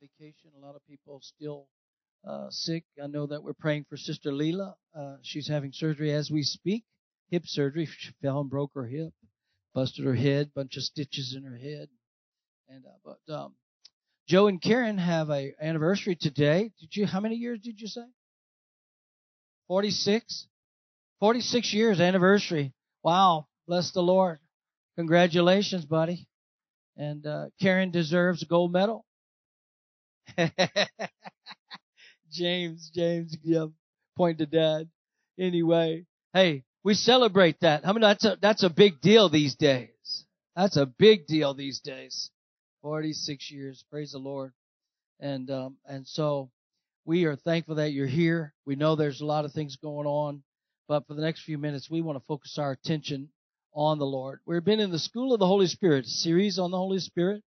vacation. A lot of people still sick. I know that we're praying for Sister Lila. She's having surgery as we speak. Hip surgery. She fell and broke her hip, busted her head, bunch of stitches in her head. And but Joe and Karen have an anniversary today. Did you? How many years did you say? 46? 46 years anniversary. Wow. Bless the Lord. Congratulations, buddy. And Karen deserves a gold medal. James, yeah, point to Dad. Anyway, hey, we celebrate that. I mean, that's a big deal these days. That's a big deal these days. 46 years, praise the Lord. And so we are thankful that you're here. We know there's a lot of things going on, but for the next few minutes, we want to focus our attention on the Lord. We've been in the School of the Holy Spirit, a series on the Holy Spirit,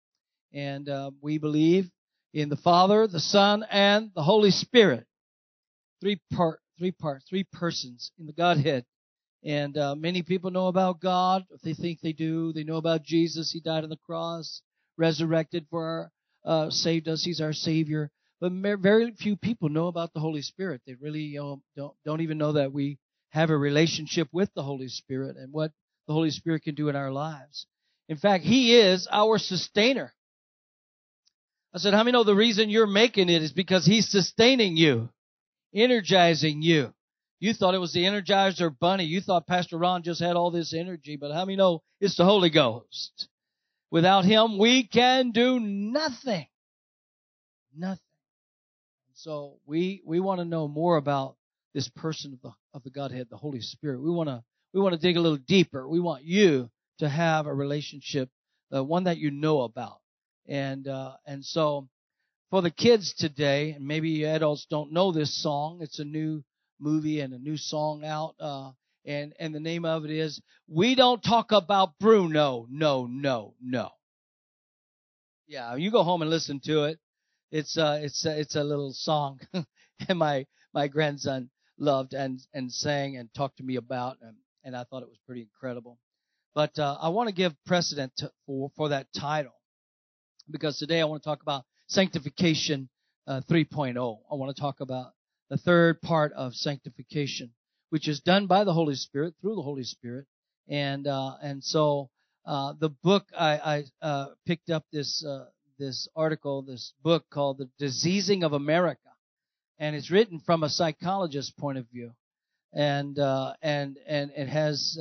and we believe in the Father, the Son, and the Holy Spirit. Three persons in the Godhead. And many people know about God. If they think they do, they know about Jesus. He died on the cross, resurrected for our, saved us. He's our Savior. But very few people know about the Holy Spirit. They really don't even know that we have a relationship with the Holy Spirit and what the Holy Spirit can do in our lives. In fact, He is our sustainer. I said, how many know the reason you're making it is because He's sustaining you, energizing you. You thought it was the Energizer Bunny. You thought Pastor Ron just had all this energy, but how many know it's the Holy Ghost? Without Him, we can do nothing. Nothing. So we want to know more about this person of the Godhead, the Holy Spirit. We want to dig a little deeper. We want you to have a relationship, one that you know about. And so for the kids today, and maybe adults don't know this song, it's a new movie and a new song out, and the name of it is We Don't Talk About Bruno. No. Yeah, you go home and listen to it. It's a little song and my grandson loved and sang and talked to me about, and I thought it was pretty incredible. But I want to give precedent for that title, because today I want to talk about sanctification 3.0. I want to talk about the third part of sanctification, which is done by the Holy Spirit, through the Holy Spirit. And so the book, I picked up this book called The Diseasing of America. And it's written from a psychologist's point of view. And it has...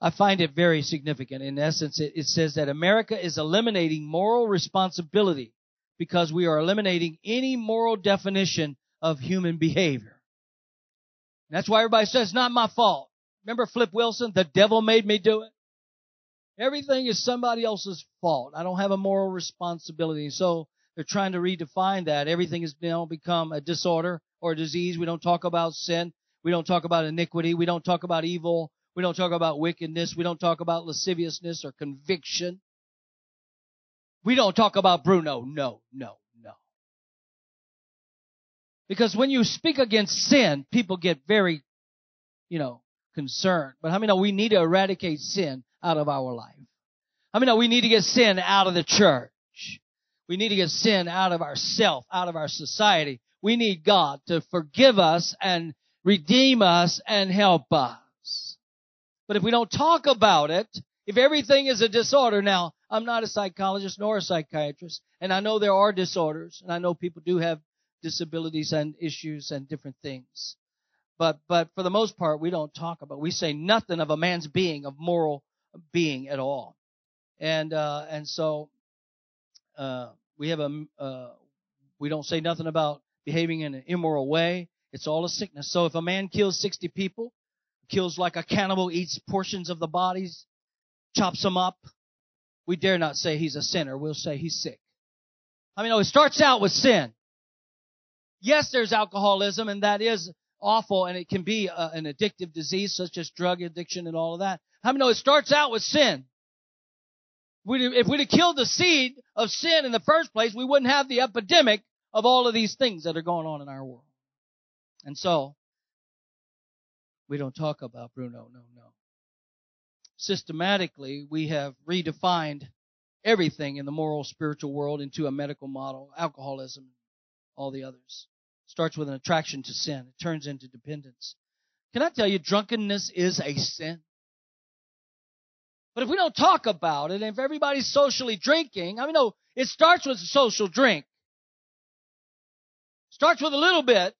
I find it very significant. In essence, it says that America is eliminating moral responsibility because we are eliminating any moral definition of human behavior. And that's why everybody says, it's not my fault. Remember Flip Wilson? The devil made me do it. Everything is somebody else's fault. I don't have a moral responsibility. So they're trying to redefine that. Everything has now become a disorder or a disease. We don't talk about sin. We don't talk about iniquity. We don't talk about evil. We don't talk about wickedness. We don't talk about lasciviousness or conviction. We don't talk about Bruno. No. Because when you speak against sin, people get very, concerned. But how many know we need to eradicate sin out of our life? How many know we need to get sin out of the church? We need to get sin out of ourselves, out of our society. We need God to forgive us and redeem us and help us. But if we don't talk about it, if everything is a disorder, now, I'm not a psychologist nor a psychiatrist, and I know there are disorders, and I know people do have disabilities and issues and different things. But for the most part, we don't talk about it. We say nothing of a man's being, of moral being at all. And so we have we don't say nothing about behaving in an immoral way. It's all a sickness. So if a man kills 60 people, kills like a cannibal, eats portions of the bodies, chops them up. We dare not say he's a sinner. We'll say he's sick. It starts out with sin. Yes, there's alcoholism, and that is awful, and it can be an addictive disease such as drug addiction and all of that. It starts out with sin. If we'd have killed the seed of sin in the first place, we wouldn't have the epidemic of all of these things that are going on in our world. And so... we don't talk about Bruno. Systematically, we have redefined everything in the moral, spiritual world into a medical model, alcoholism, all the others. Starts with an attraction to sin. It turns into dependence. Can I tell you, drunkenness is a sin? But if we don't talk about it, and if everybody's socially drinking, I mean, no, it starts with a social drink. Starts with a little bit,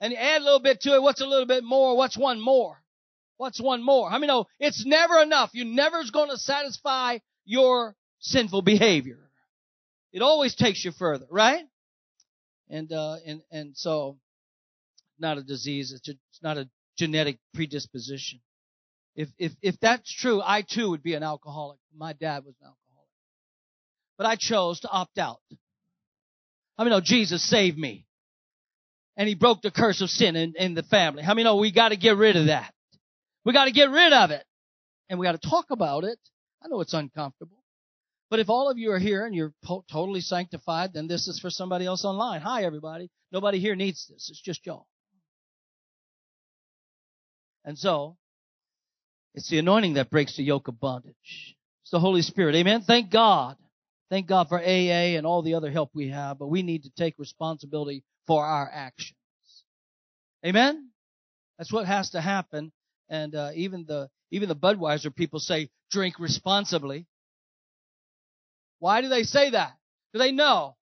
and you add a little bit to it. What's a little bit more? What's one more? What's one more? I mean, no, it's never enough. You're never going to satisfy your sinful behavior. It always takes you further, right? And so, not a disease. It's not a genetic predisposition. If that's true, I too would be an alcoholic. My dad was an alcoholic. But I chose to opt out. How many know Jesus saved me? And he broke the curse of sin in the family. How many know we got to get rid of that? We got to get rid of it. And we got to talk about it. I know it's uncomfortable. But if all of you are here and you're totally sanctified, then this is for somebody else online. Hi, everybody. Nobody here needs this. It's just y'all. And so, it's the anointing that breaks the yoke of bondage. It's the Holy Spirit. Amen? Thank God. Thank God for AA and all the other help we have, but we need to take responsibility for our actions. Amen? That's what has to happen. And even the Budweiser people say, drink responsibly. Why do they say that? Do they know?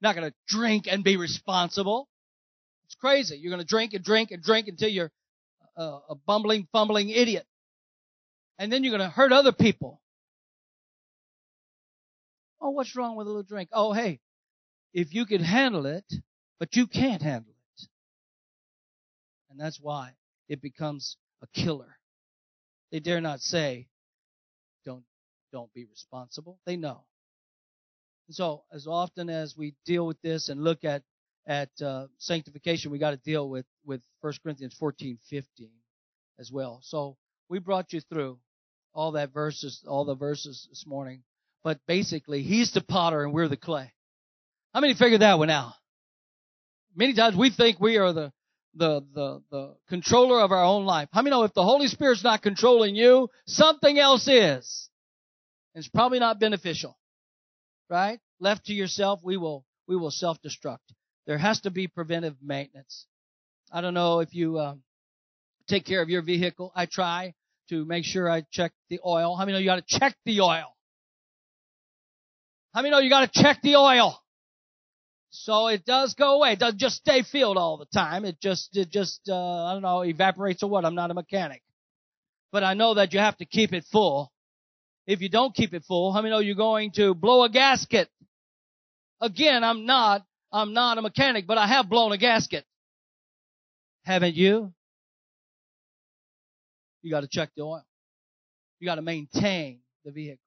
You're not going to drink and be responsible. It's crazy. You're going to drink and drink and drink until you're a bumbling, fumbling idiot. And then you're going to hurt other people. Oh, what's wrong with a little drink? Oh, hey, if you can handle it, but you can't handle it. And that's why it becomes a killer. They dare not say, don't be responsible. They know. And so as often as we deal with this and look at sanctification, we got to deal with First Corinthians 14:15 as well. So we brought you through all the verses this morning. But basically, he's the potter and we're the clay. How many figured that one out? Many times we think we are the controller of our own life. How many know if the Holy Spirit's not controlling you, something else is? And it's probably not beneficial, right? Left to yourself, we will self-destruct. There has to be preventive maintenance. I don't know if you take care of your vehicle. I try to make sure I check the oil. How many know you got to check the oil? How many know you got to check the oil? So it does go away. It doesn't just stay filled all the time. It just I don't know, evaporates or what. I'm not a mechanic. But I know that you have to keep it full. If you don't keep it full, how many know you're going to blow a gasket? Again, I'm not a mechanic, but I have blown a gasket. Haven't you? You got to check the oil. You got to maintain the vehicle.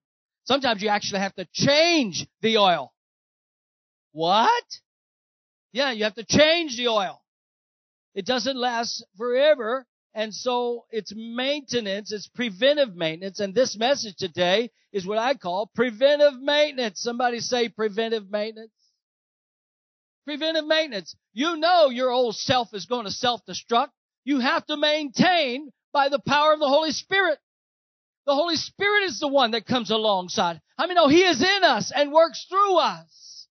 Sometimes you actually have to change the oil. What? Yeah, you have to change the oil. It doesn't last forever, and so it's maintenance, it's preventive maintenance, and this message today is what I call preventive maintenance. Somebody say preventive maintenance. Preventive maintenance. You know your old self is going to self-destruct. You have to maintain by the power of the Holy Spirit. The Holy Spirit is the one that comes alongside. I mean, no, he is in us and works through us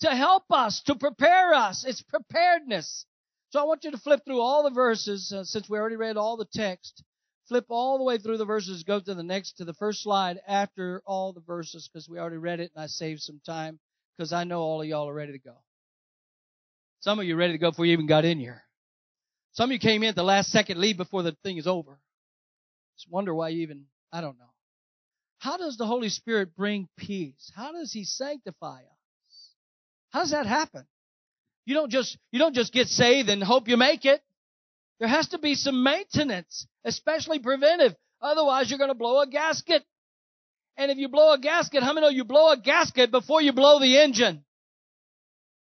to help us, to prepare us. It's preparedness. So I want you to flip through all the verses, since we already read all the text. Flip all the way through the verses, go to the first slide after all the verses, because we already read it and I saved some time because I know all of y'all are ready to go. Some of you are ready to go before you even got in here. Some of you came in at the last second, leave before the thing is over. Just wonder why you even... I don't know. How does the Holy Spirit bring peace? How does he sanctify us? How does that happen? You don't just get saved and hope you make it. There has to be some maintenance, especially preventive. Otherwise, you're going to blow a gasket. And if you blow a gasket, how many know you blow a gasket before you blow the engine?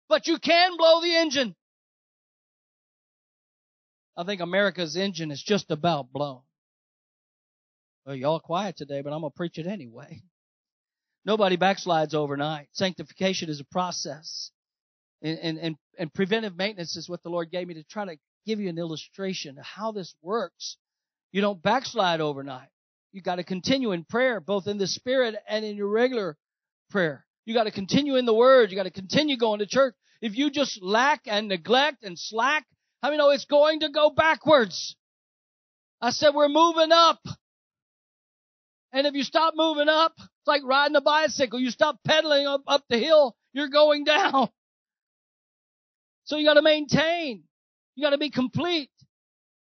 But you can blow the engine. I think America's engine is just about blown. Well, y'all quiet today, but I'm going to preach it anyway. Nobody backslides overnight. Sanctification is a process. And preventive maintenance is what the Lord gave me to try to give you an illustration of how this works. You don't backslide overnight. You got to continue in prayer, both in the spirit and in your regular prayer. You got to continue in the Word. You got to continue going to church. If you just lack and neglect and slack, I mean, oh, it's going to go backwards. I said we're moving up. And if you stop moving up, it's like riding a bicycle. You stop pedaling up the hill, you're going down. So you got to maintain. You got to be complete.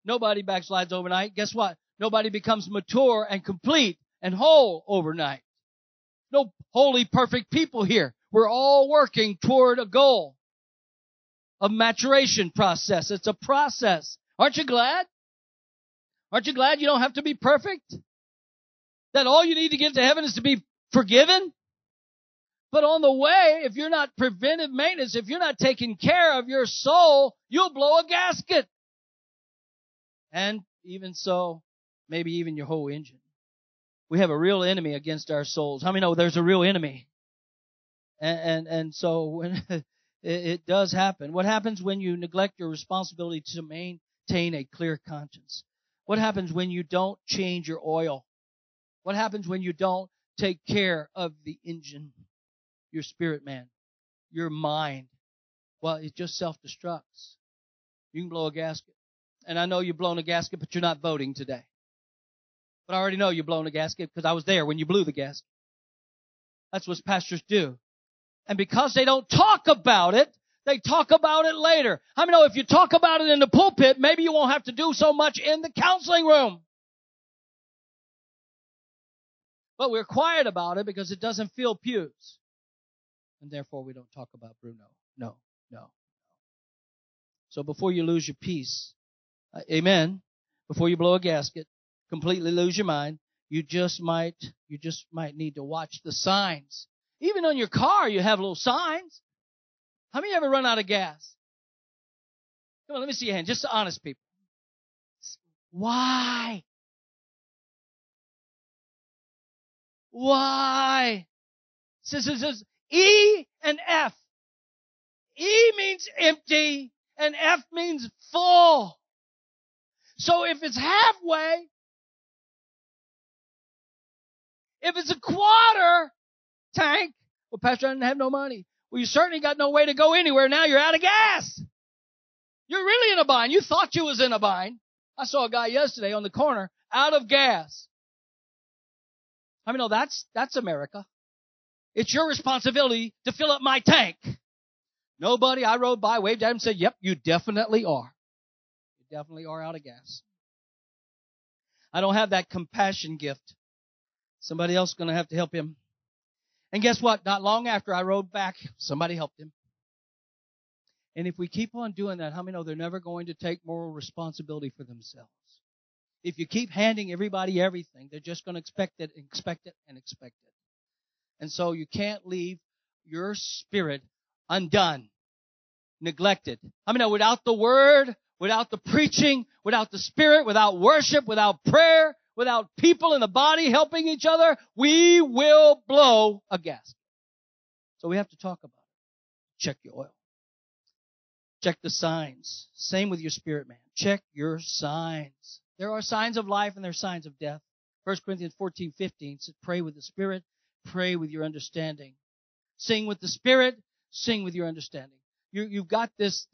Nobody backslides overnight. Guess what? Nobody becomes mature and complete and whole overnight. No holy, perfect people here. We're all working toward a goal of maturation process. It's a process. Aren't you glad? Aren't you glad you don't have to be perfect? That all you need to get to heaven is to be forgiven? But on the way, if you're not preventive maintenance, if you're not taking care of your soul, you'll blow a gasket. And even so, maybe even your whole engine. We have a real enemy against our souls. How many know there's a real enemy? And so when it does happen. What happens when you neglect your responsibility to maintain a clear conscience? What happens when you don't change your oil? What happens when you don't take care of the engine, your spirit man, your mind? Well, it just self-destructs. You can blow a gasket. And I know you've blown a gasket, but you're not voting today. But I already know you've blown a gasket because I was there when you blew the gasket. That's what pastors do. And because they don't talk about it, they talk about it later. I mean, if you talk about it in the pulpit, maybe you won't have to do so much in the counseling room. But we're quiet about it because it doesn't fill pews. And therefore, we don't talk about Bruno. No, no. So before you lose your peace, amen, before you blow a gasket, completely lose your mind, you just might need to watch the signs. Even on your car, you have little signs. How many ever run out of gas? Come on, let me see your hand. Just the honest people. Why? Why? Says E and F. E means empty and F means full. So if it's halfway, if it's a quarter tank, well, Pastor, I didn't have no money. Well, you certainly got no way to go anywhere. Now you're out of gas. You're really in a bind. You thought you was in a bind. I saw a guy yesterday on the corner, out of gas. I mean, no, that's America. It's your responsibility to fill up my tank. Nobody, I rode by, waved at him, said, yep, you definitely are. You definitely are out of gas. I don't have that compassion gift. Somebody else is going to have to help him. And guess what? Not long after I rode back, somebody helped him. And if we keep on doing that, how many know they're never going to take moral responsibility for themselves? If you keep handing everybody everything, they're just going to expect it. And so you can't leave your spirit undone, neglected. I mean, without the Word, without the preaching, without the Spirit, without worship, without prayer, without people in the body helping each other, we will blow a gasket. So we have to talk about it. Check your oil. Check the signs. Same with your spirit, man. Check your signs. There are signs of life and there are signs of death. First Corinthians 14:15 says, pray with the Spirit, pray with your understanding. Sing with the Spirit, sing with your understanding. You've got this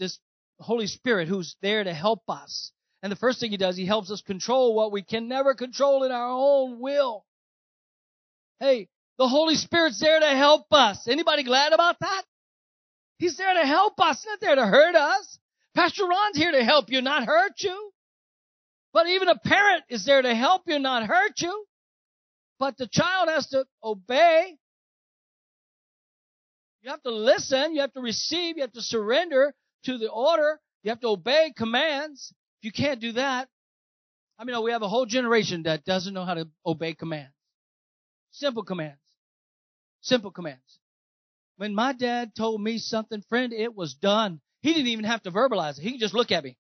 Holy Spirit who's there to help us. And the first thing he does, he helps us control what we can never control in our own will. Hey, the Holy Spirit's there to help us. Anybody glad about that? He's there to help us, not there to hurt us. Pastor Ron's here to help you, not hurt you. But even a parent is there to help you, not hurt you. But the child has to obey. You have to listen. You have to receive. You have to surrender to the order. You have to obey commands. If you can't do that, I mean, we have a whole generation that doesn't know how to obey commands. Simple commands. Simple commands. When my dad told me something, friend, it was done. He didn't even have to verbalize it. He could just look at me.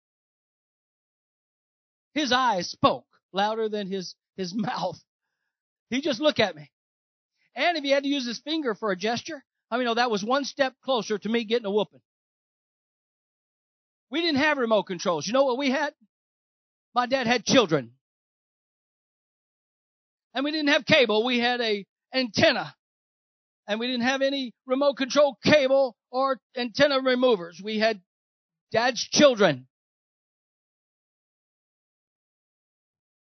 His eyes spoke louder than his mouth. He just looked at me. And if he had to use his finger for a gesture, I mean, that was one step closer to me getting a whooping. We didn't have remote controls. You know what we had? My dad had children. And we didn't have cable. We had an antenna. and we didn't have any remote control cable or antenna removers. We had Dad's children.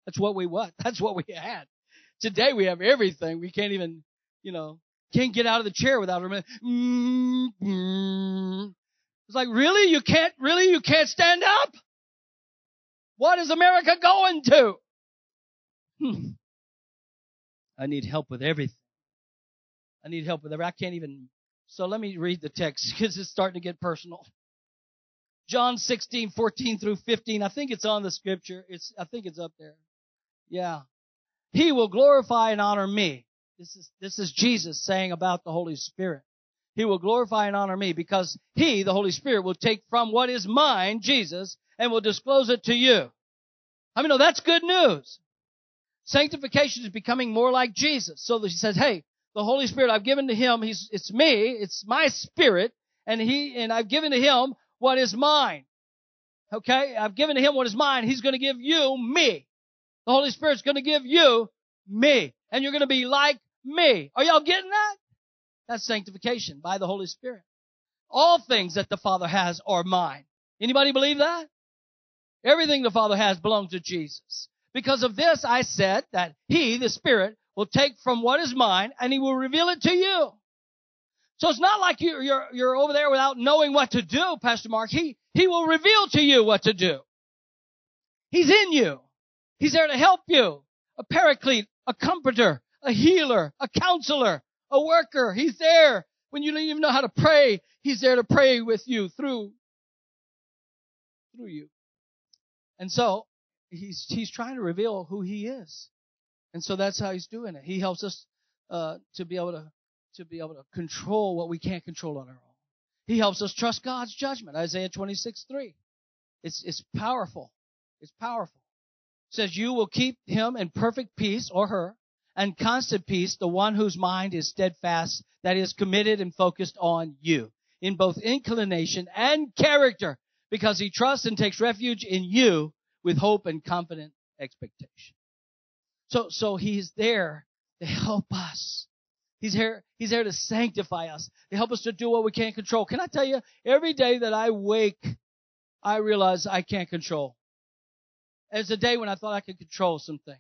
That's what we what? That's what we had. Today we have everything. We can't even, can't get out of the chair without a minute. It's like, really? You can't stand up? What is America going to? I need help with everything. I can't even. So let me read the text because it's starting to get personal. John 16:14-15. I think it's on the scripture. I think it's up there. Yeah. He will glorify and honor me. This is Jesus saying about the Holy Spirit. He will glorify and honor me because he, the Holy Spirit, will take from what is mine, Jesus, and will disclose it to you. I mean, no, that's good news. Sanctification is becoming more like Jesus. So that he says, hey, the Holy Spirit I've given to him, it's me, it's my spirit, and I've given to him what is mine. Okay? I've given to him what is mine. He's going to give you me. The Holy Spirit's going to give you me. And you're going to be like me. Are y'all getting that? That's sanctification by the Holy Spirit. All things that the Father has are mine. Anybody believe that? Everything the Father has belongs to Jesus. Because of this, I said that he, the Spirit, will take from what is mine and he will reveal it to you. So it's not like you're over there without knowing what to do, Pastor Mark. He will reveal to you what to do. He's in you. He's there to help you. A paraclete, a comforter, a healer, a counselor, a worker. He's there. When you don't even know how to pray, he's there to pray with you through you. And so he's trying to reveal who he is. And so that's how he's doing it. He helps us to be able to control what we can't control on our own. He helps us trust God's judgment. Isaiah 26:3. It's powerful. It's powerful. Says, you will keep him in perfect peace, or her, and constant peace, the one whose mind is steadfast, that is committed and focused on you, in both inclination and character, because he trusts and takes refuge in you with hope and confident expectation. So he's there to help us. He's there to sanctify us, to help us to do what we can't control. Can I tell you, every day that I wake, I realize I can't control. It's a day when I thought I could control some things.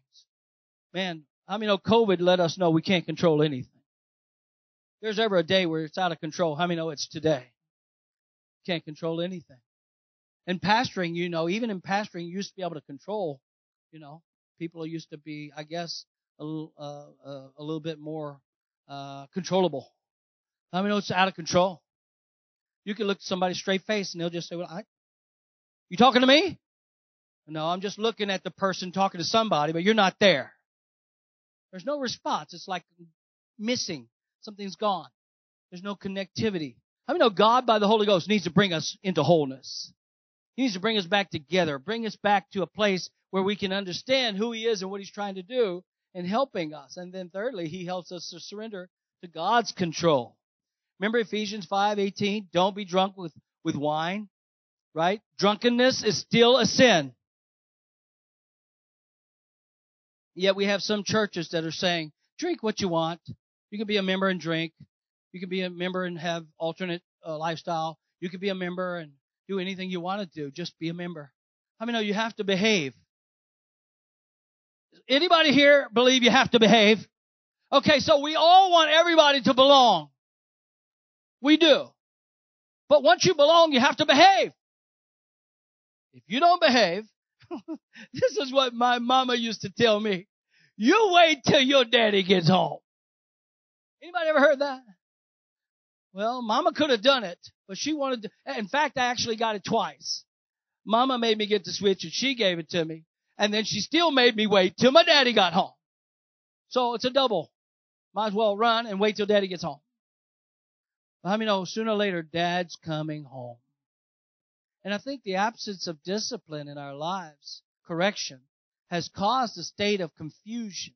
Man, COVID let us know we can't control anything. There's ever a day where it's out of control. It's today. Can't control anything. And pastoring, even in pastoring, you used to be able to control, people used to be, I guess, a little bit more controllable. It's out of control. You can look at somebody straight face and they'll just say, well, you talking to me? No, I'm just looking at the person talking to somebody, but you're not there. There's no response. It's like missing. Something's gone. There's no connectivity. God by the Holy Ghost needs to bring us into wholeness. He needs to bring us back together, bring us back to a place where we can understand who he is and what he's trying to do in helping us. And then thirdly, he helps us to surrender to God's control. Remember Ephesians 5:18, don't be drunk with wine, right? Drunkenness is still a sin. Yet we have some churches that are saying, drink what you want. You can be a member and drink. You can be a member and have alternate lifestyle. You can be a member and do anything you want to do. Just be a member. You have to behave. Anybody here believe you have to behave? Okay, so we all want everybody to belong. We do. But once you belong, you have to behave. If you don't behave, this is what my mama used to tell me. You wait till your daddy gets home. Anybody ever heard that? Well, mama could have done it, but she wanted to. In fact, I actually got it twice. Mama made me get the switch and she gave it to me. And then she still made me wait till my daddy got home. So it's a double. Might as well run and wait till daddy gets home. Sooner or later, dad's coming home. And I think the absence of discipline in our lives, correction, has caused a state of confusion.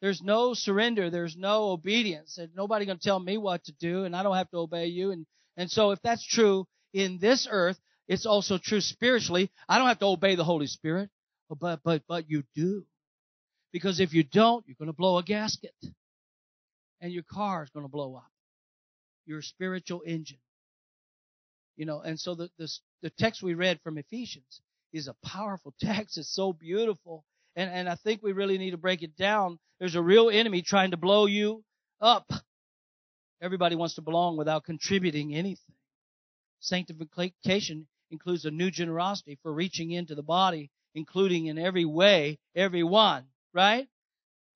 There's no surrender. There's no obedience. There's nobody going to tell me what to do, and I don't have to obey you. And so if that's true in this earth, it's also true spiritually. I don't have to obey the Holy Spirit, but you do. Because if you don't, you're going to blow a gasket. and your car is going to blow up. Your spiritual engine. You know, and so the text we read from Ephesians is a powerful text. It's so beautiful. And I think we really need to break it down. There's a real enemy trying to blow you up. Everybody wants to belong without contributing anything. Sanctification includes a new generosity for reaching into the body, including in every way, everyone, right?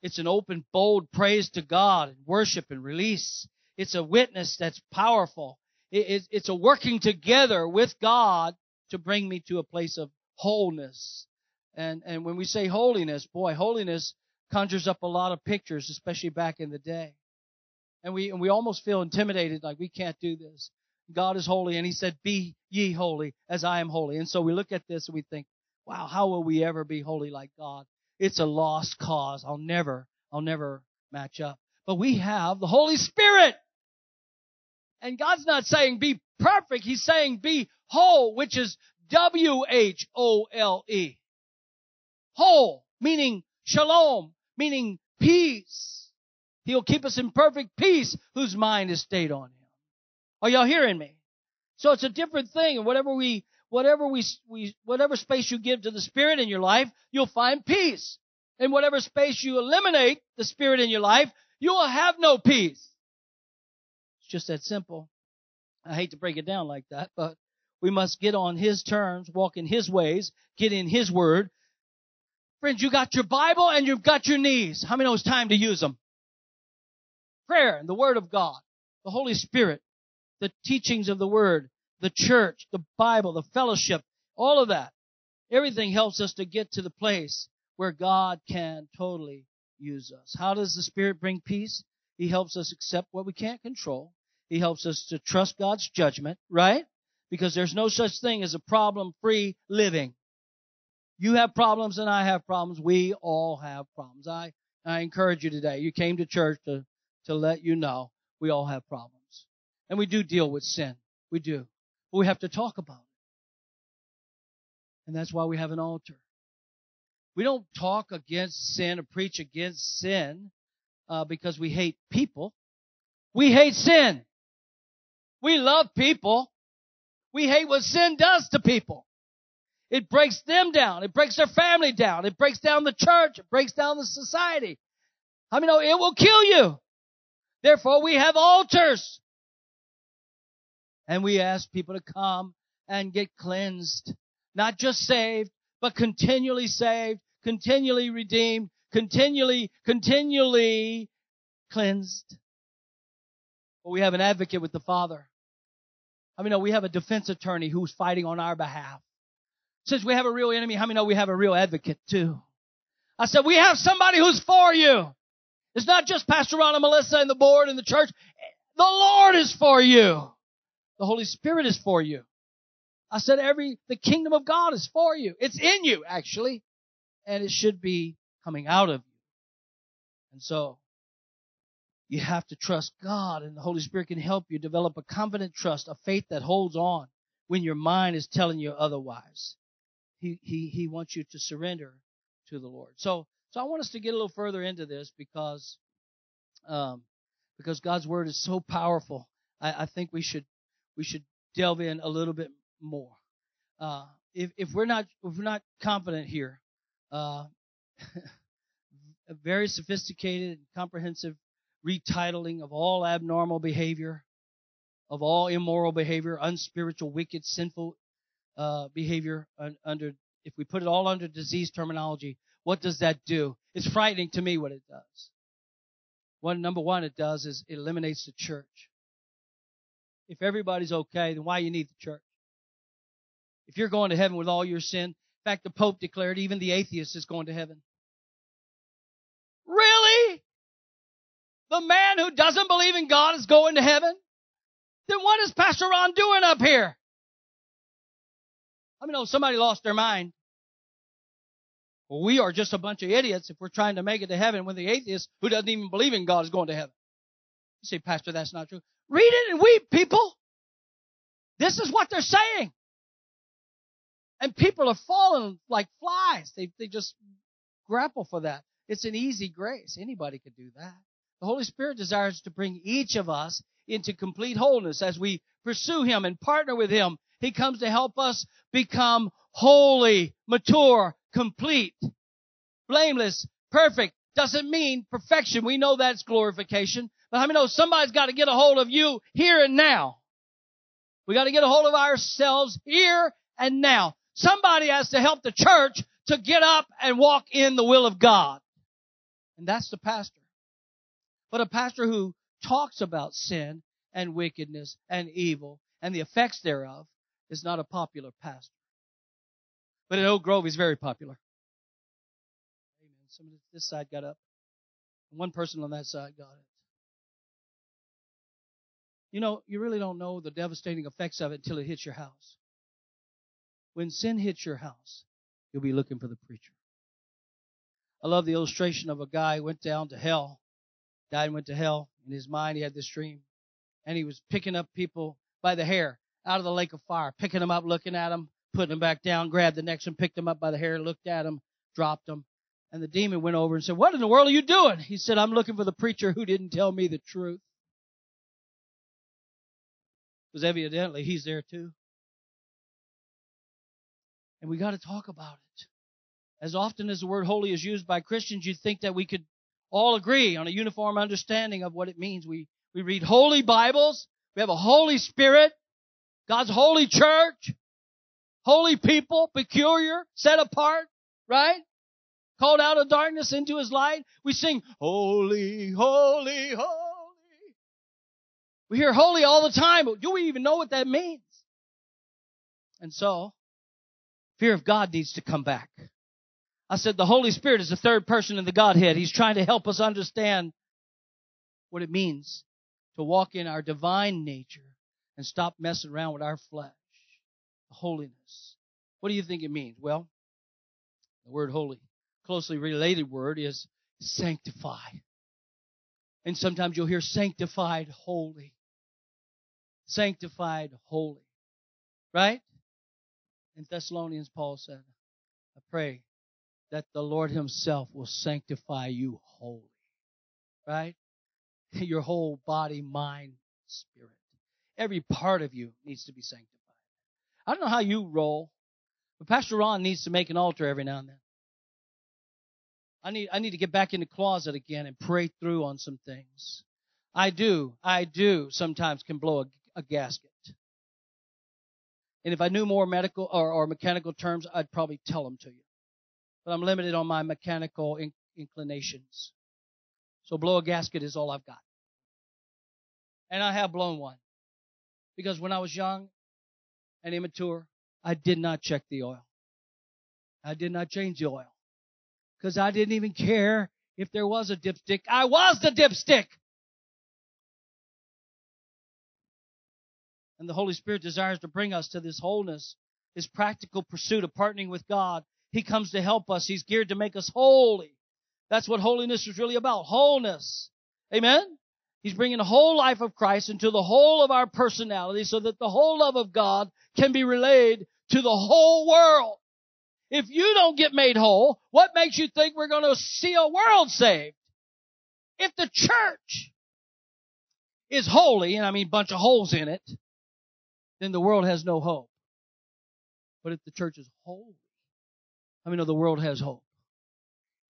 It's an open, bold praise to God and worship and release. It's a witness that's powerful. It's a working together with God to bring me to a place of wholeness. And when we say holiness, boy, holiness conjures up a lot of pictures, especially back in the day. And we almost feel intimidated, like we can't do this. God is holy, and he said, be ye holy as I am holy. And so we look at this and we think, wow, how will we ever be holy like God? It's a lost cause. I'll never match up. But we have the Holy Spirit. And God's not saying be perfect. He's saying be whole, which is W-H-O-L-E. Whole, meaning shalom, meaning peace. He'll keep us in perfect peace whose mind is stayed on him. Are y'all hearing me? So it's a different thing. And whatever space you give to the Spirit in your life, you'll find peace. And whatever space you eliminate the Spirit in your life, you will have no peace. It's just that simple. I hate to break it down like that, but we must get on his terms, walk in his ways, get in his word. Friends, you got your Bible and you've got your knees. How many know it's time to use them? Prayer and the word of God, the Holy Spirit, the teachings of the word, the church, the Bible, the fellowship, all of that. Everything helps us to get to the place where God can totally use us. How does the Spirit bring peace? He helps us accept what we can't control. He helps us to trust God's judgment, right? Because there's no such thing as a problem-free living. You have problems and I have problems. We all have problems. I encourage you today. You came to church to let you know we all have problems. And we do deal with sin. We do. But we have to talk about it. And that's why we have an altar. We don't talk against sin or preach against sin because we hate people. We hate sin. We love people. We hate what sin does to people. It breaks them down. It breaks their family down. It breaks down the church. It breaks down the society. I mean, it will kill you. Therefore, we have altars. And we ask people to come and get cleansed. Not just saved, but continually saved. Continually redeemed, continually cleansed. But we have an advocate with the Father. How many know we have a defense attorney who's fighting on our behalf? Since we have a real enemy, how many know we have a real advocate too? I said, we have somebody who's for you. It's not just Pastor Ron and Melissa and the board and the church. The Lord is for you. The Holy Spirit is for you. I said, the kingdom of God is for you. It's in you, actually. And it should be coming out of you. And so you have to trust God, and the Holy Spirit can help you develop a confident trust, a faith that holds on when your mind is telling you otherwise. He wants you to surrender to the Lord. So I want us to get a little further into this because God's word is so powerful. I think we should delve in a little bit more. If we're not confident here. A very sophisticated and comprehensive retitling of all abnormal behavior, of all immoral behavior, unspiritual, wicked, sinful behavior. If we put it all under disease terminology, what does that do? It's frightening to me what it does. Number one, it does is it eliminates the church. If everybody's okay, then why you need the church? If you're going to heaven with all your sin, in fact, the Pope declared even the atheist is going to heaven. Really? The man who doesn't believe in God is going to heaven? Then what is Pastor Ron doing up here? I mean, somebody lost their mind. Well, we are just a bunch of idiots if we're trying to make it to heaven when the atheist who doesn't even believe in God is going to heaven. You say, Pastor, that's not true. Read it and weep, people. This is what they're saying. And people are falling like flies. They just grapple for that. It's an easy grace. Anybody could do that. The Holy Spirit desires to bring each of us into complete wholeness. As we pursue Him and partner with Him, He comes to help us become holy, mature, complete, blameless, perfect. Doesn't mean perfection. We know that's glorification. But how many know somebody's got to get a hold of you here and now? We got to get a hold of ourselves here and now. Somebody has to help the church to get up and walk in the will of God. And that's the pastor. But a pastor who talks about sin and wickedness and evil and the effects thereof is not a popular pastor. But in Old Grove, he's very popular. Amen. Somebody this side got up. One person on that side got it. You know, you really don't know the devastating effects of it until it hits your house. When sin hits your house, you'll be looking for the preacher. I love the illustration of a guy who went down to hell, died and went to hell. In his mind, he had this dream, and he was picking up people by the hair out of the lake of fire, picking them up, looking at them, putting them back down, grabbed the next one, picked them up by the hair, looked at them, dropped them. And the demon went over and said, "What in the world are you doing?" He said, "I'm looking for the preacher who didn't tell me the truth." Because evidently he's there too. And we got to talk about it. As often as the word holy is used by Christians, you'd think that we could all agree on a uniform understanding of what it means. We read holy Bibles. We have a Holy Spirit, God's holy church, holy people, peculiar, set apart, right? Called out of darkness into His light. We sing, holy, holy, holy. We hear holy all the time, but do we even know what that means? And so, fear of God needs to come back. I said the Holy Spirit is the third person in the Godhead. He's trying to help us understand what it means to walk in our divine nature and stop messing around with our flesh. Holiness. What do you think it means? Well, the word holy, closely related word, is sanctify. And sometimes you'll hear sanctified holy. Sanctified holy. Right? In Thessalonians, Paul said, I pray that the Lord Himself will sanctify you wholly. Right? Your whole body, mind, spirit. Every part of you needs to be sanctified. I don't know how you roll, but Pastor Ron needs to make an altar every now and then. I need to get back in the closet again and pray through on some things. I do sometimes can blow a gasket. And if I knew more medical or mechanical terms, I'd probably tell them to you. But I'm limited on my mechanical inclinations. So blow a gasket is all I've got. And I have blown one. Because when I was young and immature, I did not check the oil. I did not change the oil. Because I didn't even care if there was a dipstick. I was the dipstick. And the Holy Spirit desires to bring us to this wholeness, this practical pursuit of partnering with God. He comes to help us. He's geared to make us holy. That's what holiness is really about, wholeness. Amen? He's bringing the whole life of Christ into the whole of our personality so that the whole love of God can be relayed to the whole world. If you don't get made whole, what makes you think we're going to see a world saved? If the church is holy, and I mean a bunch of holes in it, then the world has no hope. But if the church is holy, I mean, no, the world has hope.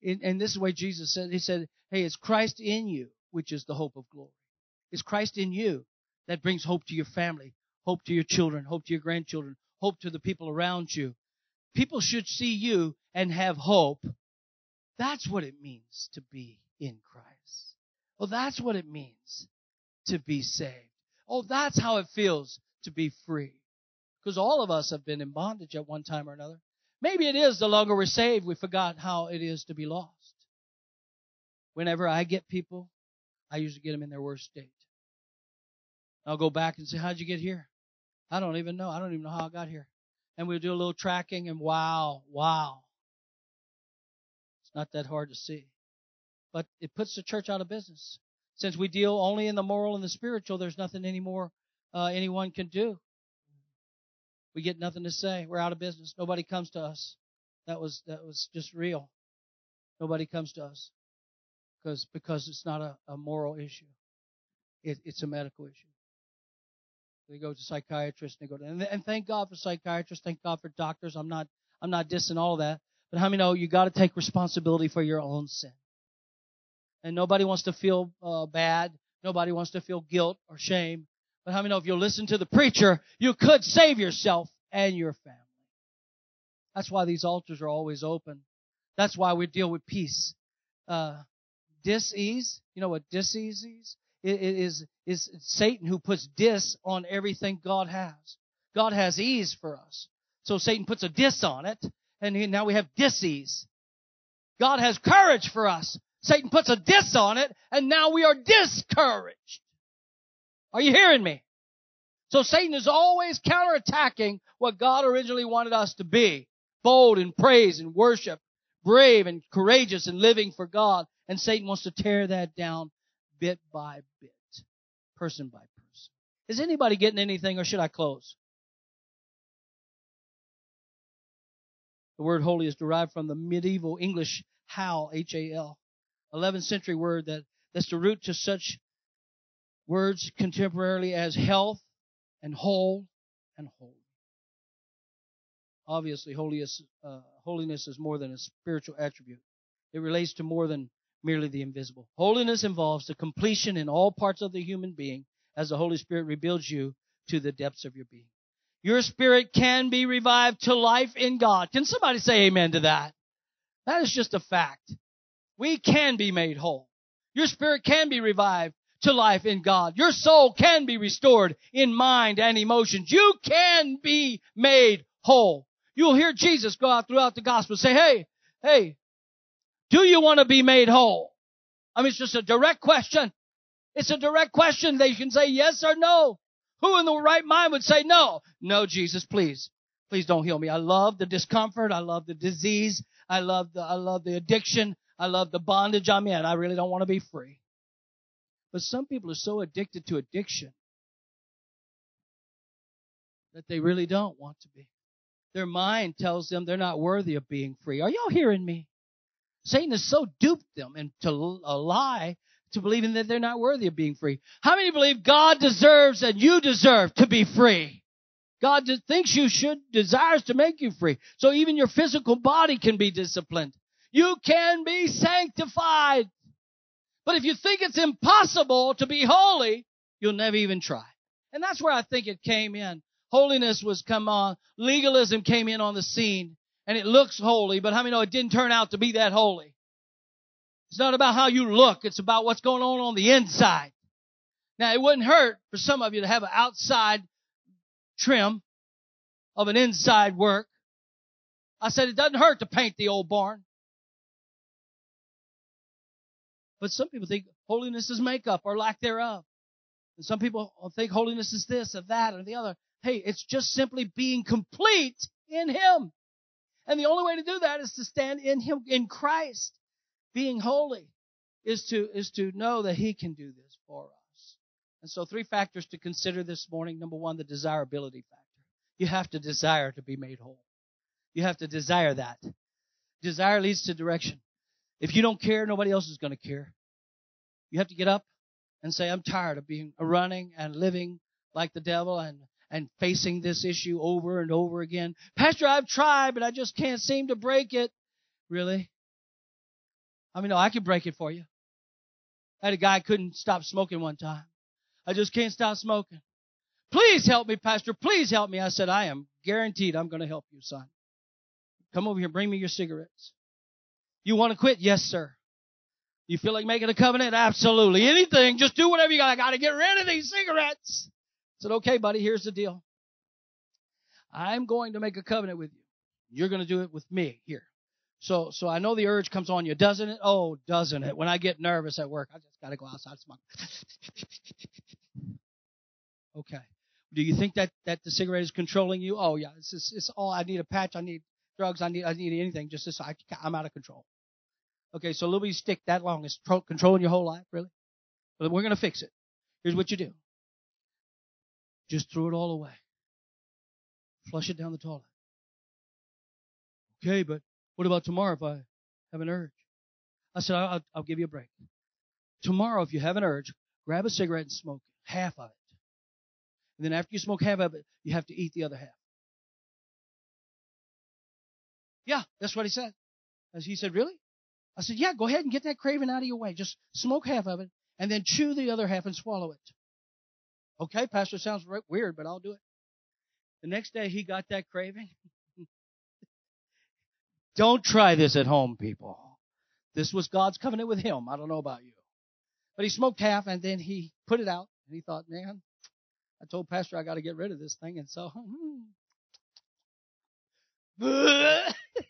And this is the way Jesus said, He said, hey, it's Christ in you, which is the hope of glory. It's Christ in you that brings hope to your family, hope to your children, hope to your grandchildren, hope to the people around you. People should see you and have hope. That's what it means to be in Christ. Well, that's what it means to be saved. Oh, that's how it feels to be free. Because all of us have been in bondage at one time or another. Maybe it is the longer we're saved, we forgot how it is to be lost. Whenever I get people, I usually get them in their worst state. I'll go back and say, how'd you get here? I don't even know. I don't even know how I got here. And we'll do a little tracking, and wow. It's not that hard to see. But it puts the church out of business. Since we deal only in the moral and the spiritual, there's nothing anymore anyone can do. We get nothing to say. We're out of business. Nobody comes to us. That was just real. Nobody comes to us. because it's not a moral issue. It's a medical issue. They go to psychiatrists and they go to, and thank God for psychiatrists, thank God for doctors. I'm not dissing all that. But how many know you got to take responsibility for your own sin? And nobody wants to feel bad. Nobody wants to feel guilt or shame. But how many know if you listen to the preacher, you could save yourself and your family. That's why these altars are always open. That's why we deal with peace. Dis-ease, you know what dis-ease is? It is Satan who puts dis on everything God has. God has ease for us. So Satan puts a dis on it, and now we have dis-ease. God has courage for us. Satan puts a dis on it, and now we are discouraged. Are you hearing me? So Satan is always counterattacking what God originally wanted us to be. Bold in praise and worship, brave and courageous in living for God. And Satan wants to tear that down bit by bit, person by person. Is anybody getting anything, or should I close? The word holy is derived from the medieval English hal, H-A-L, 11th century word that's the root to such words contemporarily as health and whole and holy. Obviously, holiness is more than a spiritual attribute. It relates to more than merely the invisible. Holiness involves the completion in all parts of the human being as the Holy Spirit rebuilds you to the depths of your being. Your spirit can be revived to life in God. Can somebody say amen to that? That is just a fact. We can be made whole. Your spirit can be revived to life in God. Your soul can be restored in mind and emotions. You can be made whole. You'll hear Jesus go out throughout the gospel say, hey, do you want to be made whole? I mean, it's just a direct question. It's a direct question. They can say yes or no. Who in the right mind would say no? No, Jesus, please. Please don't heal me. I love the discomfort. I love the disease. I love the addiction. I love the bondage I'm in. I really don't want to be free. But some people are so addicted to addiction that they really don't want to be. Their mind tells them they're not worthy of being free. Are y'all hearing me? Satan has so duped them into a lie to believing that they're not worthy of being free. How many believe God deserves and you deserve to be free? God thinks you should, desires to make you free. So even your physical body can be disciplined. You can be sanctified. But if you think it's impossible to be holy, you'll never even try. And that's where I think it came in. Holiness was come on. Legalism came in on the scene. And it looks holy, but how many know it didn't turn out to be that holy? It's not about how you look. It's about what's going on the inside. Now, it wouldn't hurt for some of you to have an outside trim of an inside work. I said it doesn't hurt to paint the old barn. But some people think holiness is makeup or lack thereof. And some people think holiness is this or that or the other. Hey, it's just simply being complete in Him. And the only way to do that is to stand in Him, in Christ. Being holy is to know that He can do this for us. And so 3 factors to consider this morning. Number 1, the desirability factor. You have to desire to be made whole. You have to desire that. Desire leads to direction. If you don't care, nobody else is going to care. You have to get up and say, I'm tired of being running and living like the devil and facing this issue over and over again. Pastor, I've tried, but I just can't seem to break it. Really? I mean, no, I can break it for you. I had a guy couldn't stop smoking one time. I just can't stop smoking. Please help me, Pastor. Please help me. I said, I am guaranteed I'm going to help you, son. Come over here. Bring me your cigarettes. You want to quit? Yes, sir. You feel like making a covenant? Absolutely. Anything. Just do whatever you got. I got to get rid of these cigarettes. I said, okay, buddy, here's the deal. I'm going to make a covenant with you. You're going to do it with me here. So I know the urge comes on you, doesn't it? Oh, doesn't it? When I get nervous at work, I just got to go outside and smoke. Okay. Do you think that the cigarette is controlling you? Oh, yeah. It's all I need a patch. I need drugs. I need anything. Just this. I'm out of control. Okay, so a little bit of stick that long is controlling your whole life, really? But we're going to fix it. Here's what you do. Just throw it all away. Flush it down the toilet. Okay, but what about tomorrow if I have an urge? I said, I'll give you a break. tomorrow, if you have an urge, grab a cigarette and smoke half of it. And then after you smoke half of it, you have to eat the other half. Yeah, that's what he said. He said, really? I said, yeah, go ahead and get that craving out of your way. Just smoke half of it and then chew the other half and swallow it. Okay, Pastor, sounds weird, but I'll do it. The next day, he got that craving. Don't try this at home, people. This was God's covenant with him. I don't know about you. But he smoked half, and then he put it out, and he thought, man, I told Pastor I got to get rid of this thing, and so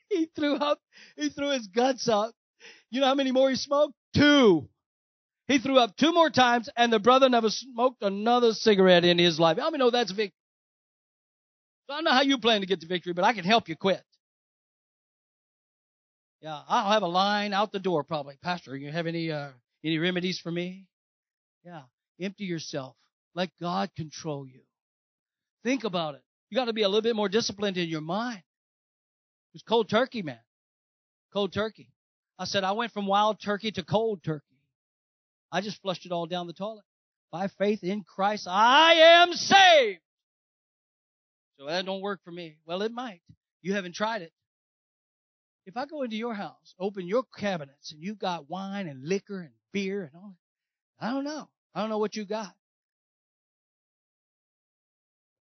he threw his guts up. You know how many more he smoked? 2. He threw up 2 more times, and the brother never smoked another cigarette in his life. How many know that's victory? So I don't know how you plan to get to victory, but I can help you quit. Yeah, I'll have a line out the door probably. Pastor, you have any remedies for me? Yeah, empty yourself. Let God control you. Think about it. You got to be a little bit more disciplined in your mind. It was cold turkey, man. Cold turkey. I said, I went from wild turkey to cold turkey. I just flushed it all down the toilet. By faith in Christ, I am saved. So that don't work for me. Well, it might. You haven't tried it. If I go into your house, open your cabinets, and you've got wine and liquor and beer and all that, I don't know. I don't know what you got.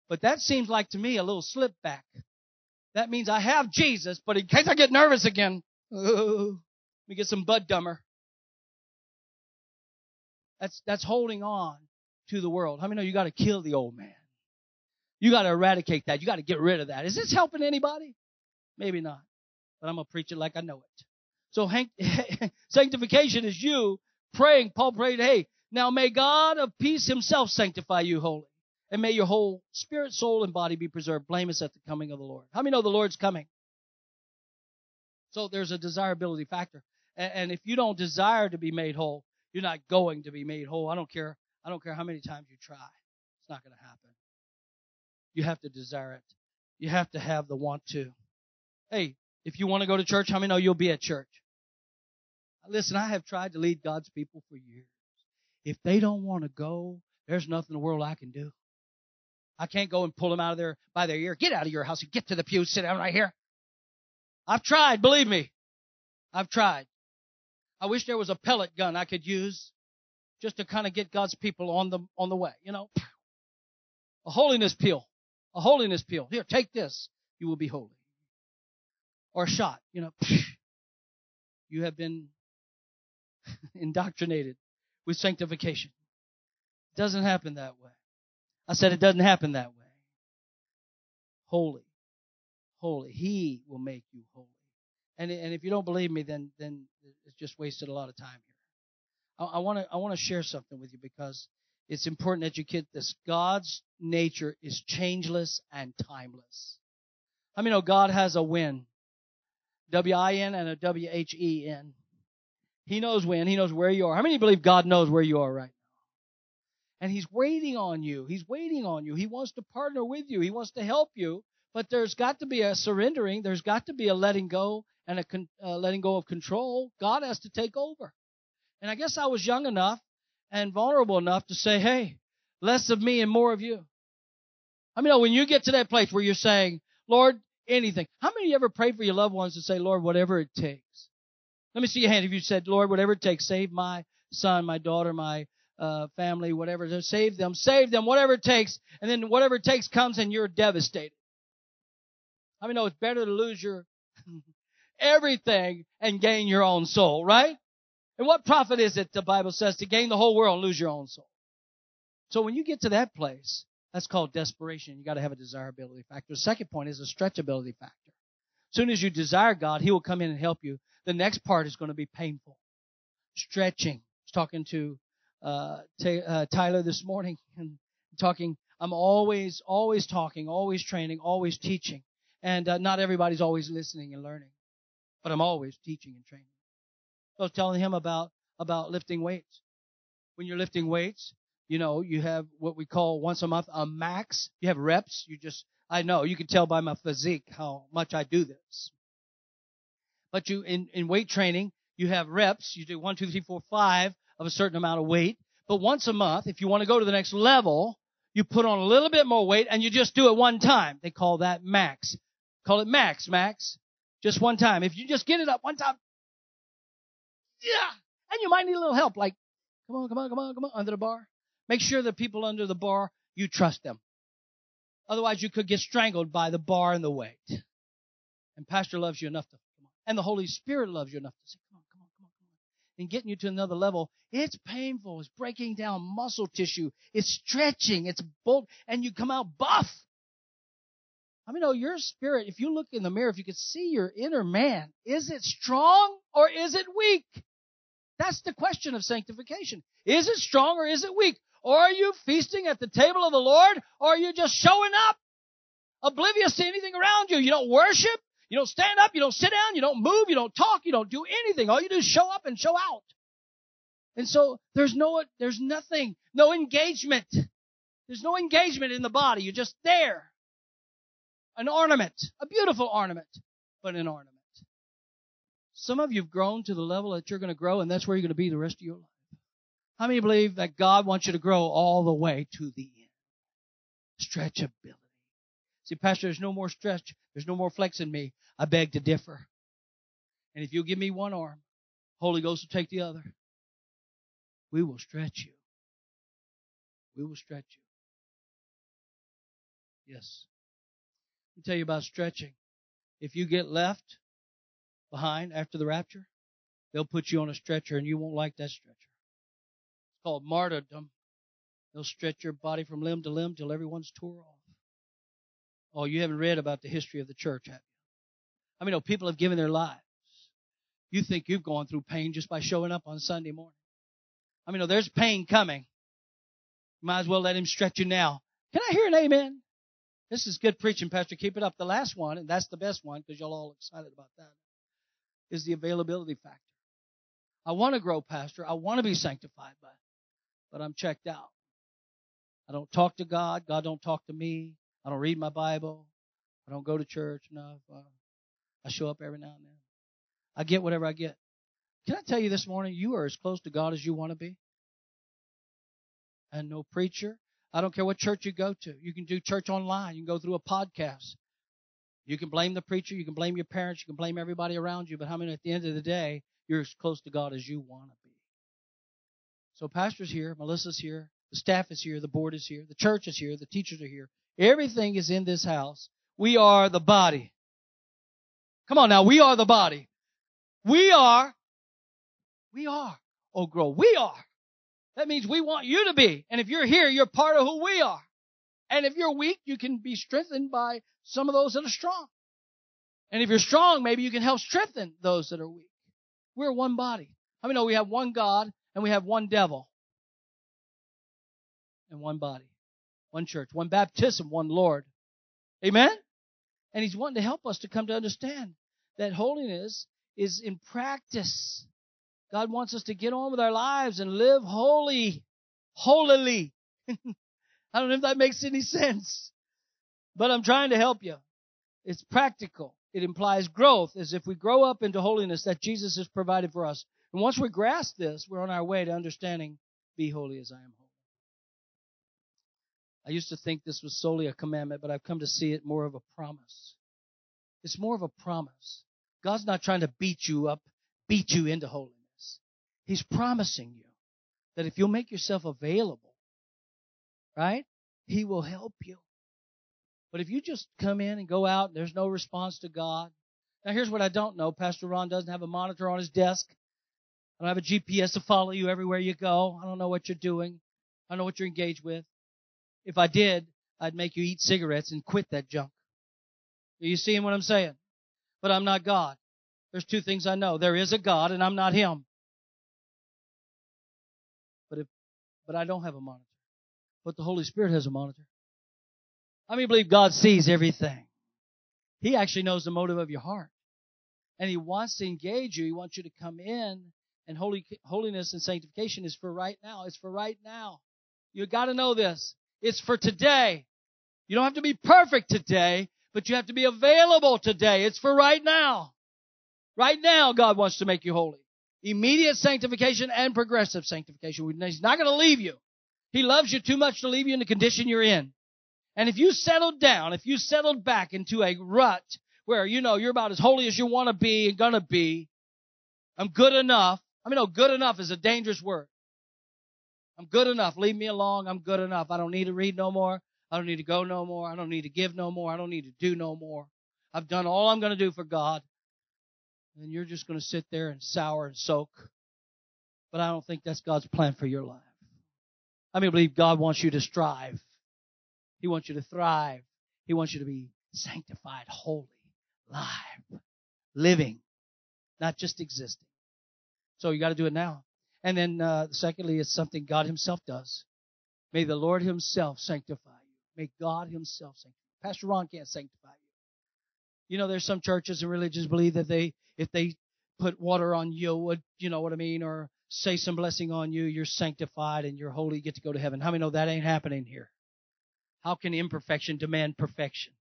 But that seems like to me a little slip back. That means I have Jesus, but in case I get nervous again, let me get some Bud Dummer. That's holding on to the world. How many know you got to kill the old man? You got to eradicate that. You got to get rid of that. Is this helping anybody? Maybe not. But I'm going to preach it like I know it. So sanctification is you praying. Paul prayed, hey, now may God of peace himself sanctify you wholly. And may your whole spirit, soul, and body be preserved blameless at the coming of the Lord. How many know the Lord's coming? So there's a desirability factor. And if you don't desire to be made whole, you're not going to be made whole. I don't care how many times you try. It's not going to happen. You have to desire it. You have to have the want to. Hey, if you want to go to church, how many know you'll be at church? Listen, I have tried to lead God's people for years. If they don't want to go, there's nothing in the world I can do. I can't go and pull them out of there by their ear. Get out of your house and get to the pew. Sit down right here. I've tried, believe me. I've tried. I wish there was a pellet gun I could use just to kind of get God's people on the way, you know. A holiness peel. A holiness peel. Here, take this. You will be holy. Or a shot, you know, you have been indoctrinated with sanctification. It doesn't happen that way. I said it doesn't happen that way. Holy, holy. He will make you holy. And if you don't believe me, then it's just wasted a lot of time here. I want to share something with you because it's important that you get this. God's nature is changeless and timeless. I mean, God has a win. W-I-N and a W-H-E-N. He knows when. He knows where you are. How many believe God knows where you are right now? And he's waiting on you. He's waiting on you. He wants to partner with you. He wants to help you. But there's got to be a surrendering. There's got to be a letting go and a letting go of control. God has to take over. And I guess I was young enough and vulnerable enough to say, hey, less of me and more of you. I mean, when you get to that place where you're saying, Lord, anything. How many of you ever pray for your loved ones to say, Lord, whatever it takes? Let me see your hand. If you said, Lord, whatever it takes, save my son, my daughter, my family, whatever. Save them, whatever it takes. And then whatever it takes comes and you're devastated. How many know it's better to lose your everything and gain your own soul, right? And what profit is it, the Bible says, to gain the whole world and lose your own soul? So when you get to that place, that's called desperation. You got to have a desirability factor. The second point is a stretchability factor. As soon as you desire God, he will come in and help you. The next part is going to be painful. Stretching. I was talking to Tyler this morning and talking. I'm always talking, always training, always teaching. And not everybody's always listening and learning. But I'm always teaching and training. So I was telling him about lifting weights. When you're lifting weights, you know, you have what we call once a month a max. You have reps. I know, you can tell by my physique how much I do this. But you in weight training, you have reps. You do 1, 2, 3, 4, 5 of a certain amount of weight. But once a month, if you want to go to the next level, you put on a little bit more weight and you just do it one time. They call that max. Call it max. Just one time. If you just get it up one time, yeah. And you might need a little help, like, come on, under the bar. Make sure the people under the bar, you trust them. Otherwise, you could get strangled by the bar and the weight. And Pastor loves you enough to, come on. And the Holy Spirit loves you enough to say, come on. And getting you to another level, it's painful. It's breaking down muscle tissue. It's stretching. It's bold. And you come out buff. I mean, oh, your spirit, if you look in the mirror, if you could see your inner man, is it strong or is it weak? That's the question of sanctification. Is it strong or is it weak? Or are you feasting at the table of the Lord? Or are you just showing up, oblivious to anything around you? You don't worship. You don't stand up. You don't sit down. You don't move. You don't talk. You don't do anything. All you do is show up and show out. And so there's nothing, no engagement. There's no engagement in the body. You're just there. An ornament, a beautiful ornament, but an ornament. Some of you have grown to the level that you're going to grow, and that's where you're going to be the rest of your life. How many believe that God wants you to grow all the way to the end? Stretchability. See, Pastor, there's no more stretch. There's no more flex in me. I beg to differ. And if you'll give me one arm, Holy Ghost will take the other. We will stretch you. We will stretch you. Yes. Let me tell you about stretching. If you get left behind after the rapture, they'll put you on a stretcher, and you won't like that stretcher. It's called martyrdom. They'll stretch your body from limb to limb till everyone's tore off. Oh, you haven't read about the history of the church, have you? I mean, people have given their lives. You think you've gone through pain just by showing up on Sunday morning. I mean, there's pain coming. Might as well let him stretch you now. Can I hear an amen? This is good preaching, Pastor. Keep it up. The last one, and that's the best one because y'all all excited about that, is the availability factor. I want to grow, Pastor. I want to be sanctified, but I'm checked out. I don't talk to God. God don't talk to me. I don't read my Bible. I don't go to church enough. I show up every now and then. I get whatever I get. Can I tell you this morning, you are as close to God as you want to be? And no preacher. I don't care what church you go to. You can do church online. You can go through a podcast. You can blame the preacher. You can blame your parents. You can blame everybody around you. But how many, at the end of the day, you're as close to God as you want to be? So Pastor's here. Melissa's here. The staff is here. The board is here. The church is here. The teachers are here. Everything is in this house. We are the body. Come on now. We are the body. We are. Oh, girl, we are. That means we want you to be. And if you're here, you're part of who we are. And if you're weak, you can be strengthened by some of those that are strong. And if you're strong, maybe you can help strengthen those that are weak. We're one body. How many know we have one God and we have one devil? And one body, one church, one baptism, one Lord. Amen? And he's wanting to help us to come to understand that holiness is in practice. God wants us to get on with our lives and live holily. I don't know if that makes any sense, but I'm trying to help you. It's practical. It implies growth, as if we grow up into holiness that Jesus has provided for us. And once we grasp this, we're on our way to understanding, be holy as I am holy. I used to think this was solely a commandment, but I've come to see it more of a promise. It's more of a promise. God's not trying to beat you into holiness. He's promising you that if you'll make yourself available, right, he will help you. But if you just come in and go out and there's no response to God. Now, here's what I don't know. Pastor Ron doesn't have a monitor on his desk. I don't have a GPS to follow you everywhere you go. I don't know what you're doing. I don't know what you're engaged with. If I did, I'd make you eat cigarettes and quit that junk. Are you seeing what I'm saying? But I'm not God. There's two things I know. There is a God, and I'm not him. But I don't have a monitor. But the Holy Spirit has a monitor. How many believe God sees everything? He actually knows the motive of your heart. And he wants to engage you. He wants you to come in. And holiness and sanctification is for right now. It's for right now. You got to know this. It's for today. You don't have to be perfect today, but you have to be available today. It's for right now. Right now, God wants to make you holy. Immediate sanctification and progressive sanctification. He's not going to leave you. He loves you too much to leave you in the condition you're in. And if you settled down, if you settled back into a rut where, you know, you're about as holy as you want to be and going to be, I'm good enough. I mean, no, good enough is a dangerous word. I'm good enough. Leave me alone. I'm good enough. I don't need to read no more. I don't need to go no more. I don't need to give no more. I don't need to do no more. I've done all I'm going to do for God. And you're just going to sit there and sour and soak. But I don't think that's God's plan for your life. I mean, I believe God wants you to strive. He wants you to thrive. He wants you to be sanctified, holy, live, living, not just existing. So you got to do it now. And then secondly, it's something God himself does. May the Lord himself sanctify you. May God himself sanctify you. Pastor Ron can't sanctify you. You know, there's some churches and religions believe that if they put water on you, you know what I mean, or say some blessing on you, you're sanctified and you're holy, you get to go to heaven. How many know that ain't happening here? How can imperfection demand perfection?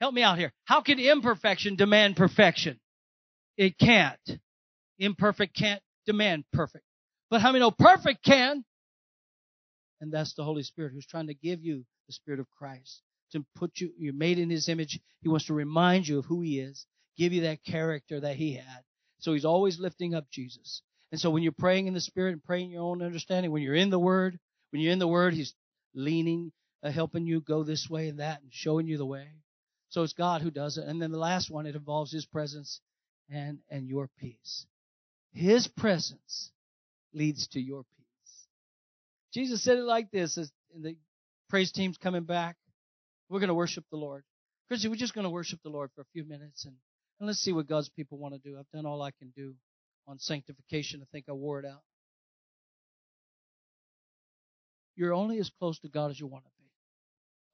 Help me out here. How can imperfection demand perfection? It can't. Imperfect can't demand perfect. But how many know perfect can? And that's the Holy Spirit who's trying to give you the Spirit of Christ. To put you, you're made in his image. He wants to remind you of who he is, give you that character that he had. So he's always lifting up Jesus. And so when you're praying in the Spirit and praying your own understanding, when you're in the Word, he's leaning, helping you go this way and that and showing you the way. So it's God who does it. And then the last one, it involves his presence and your peace. His presence leads to your peace. Jesus said it like this, as the praise team's coming back. We're going to worship the Lord. Christy, we're just going to worship the Lord for a few minutes, and let's see what God's people want to do. I've done all I can do on sanctification. I think I wore it out. You're only as close to God as you want to be.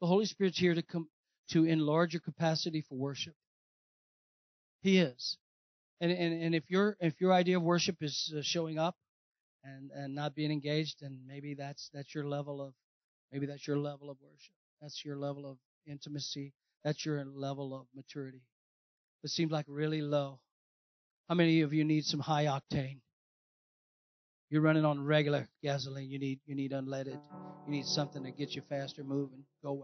The Holy Spirit's here to come to enlarge your capacity for worship. He is. And if your idea of worship is showing up and not being engaged, then maybe that's your level of worship. That's your level of intimacy. That's your level of maturity. It seems like really low. How many of you need some high octane? You're running on regular gasoline. You need unleaded. You need something to get you faster, moving, going.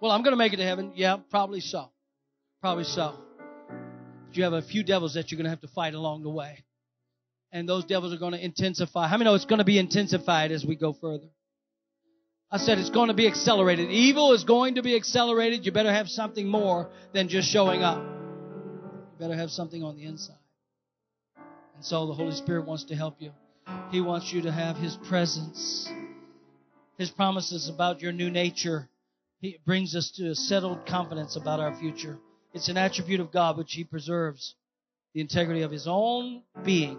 Well, I'm going to make it to heaven. Yeah, probably so. Probably so. But you have a few devils that you're going to have to fight along the way. And those devils are going to intensify. How many know it's going to be intensified as we go further? I said it's going to be accelerated. Evil is going to be accelerated. You better have something more than just showing up. You better have something on the inside. And so the Holy Spirit wants to help you. He wants you to have his presence. His promises about your new nature. He brings us to a settled confidence about our future. It's an attribute of God which he preserves. The integrity of his own being.